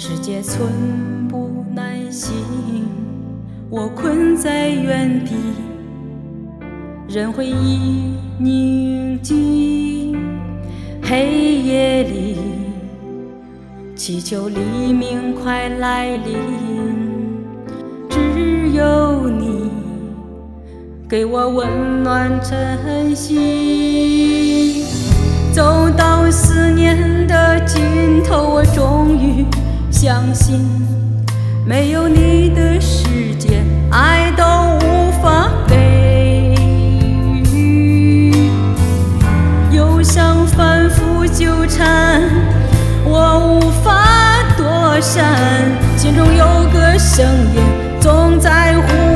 世界寸步难行，我困在原地，人会以宁静黑夜里祈求黎明快来临。只有你给我温暖晨曦，走到思念的尽头，我终于相信没有你的世界爱都无法给予。忧伤反复纠缠，我无法躲闪，心中有个声音总在呼